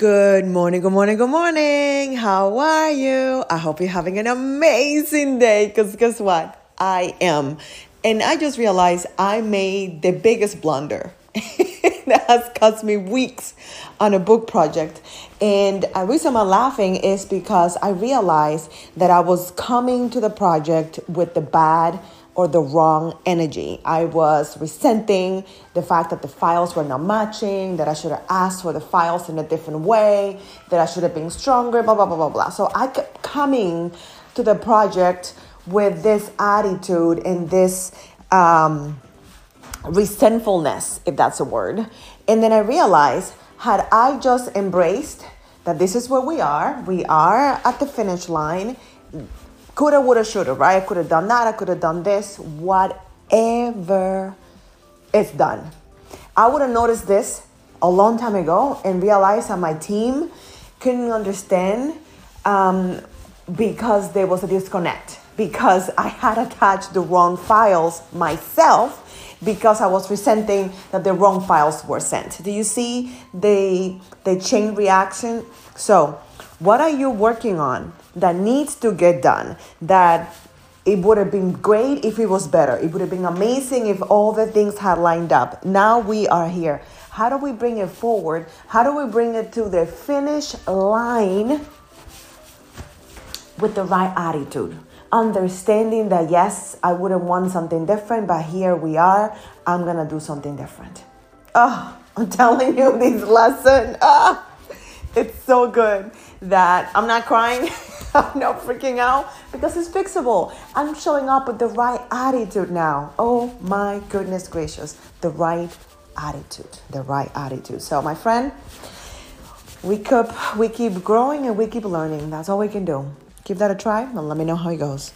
Good morning, good morning, good morning. How are you? I hope you're having an amazing day because guess what? I am. And I just realized I made the biggest blunder. That has cost me weeks on a book project. And the reason I'm laughing is because I realized that I was coming to the project with the bad or the wrong energy. I was resenting the fact that the files were not matching, that I should have asked for the files in a different way, that I should have been stronger, blah, blah, blah, blah, blah. So I kept coming to the project with this attitude and this resentfulness, if that's a word. And then I realized, had I just embraced that this is where we are at the finish line, coulda, woulda, shoulda, right? I could have done that. I could have done this. Whatever, it's done. I would have noticed this a long time ago and realized that my team couldn't understand because there was a disconnect, because I had attached the wrong files myself because I was resenting that the wrong files were sent. Do you see the chain reaction? So what are you working on that needs to get done, that it would have been great if it was better? It would have been amazing if all the things had lined up. Now we are here. How do we bring it forward? How do we bring it to the finish line with the right attitude? Understanding that, yes, I would have wanted something different, but here we are. I'm going to do something different. Oh, I'm telling you, this lesson, it's so good that I'm not crying. I'm not freaking out because it's fixable. I'm showing up with the right attitude now. Oh my goodness gracious. The right attitude. The right attitude. So my friend, we keep growing and we keep learning. That's all we can do. Give that a try and let me know how it goes.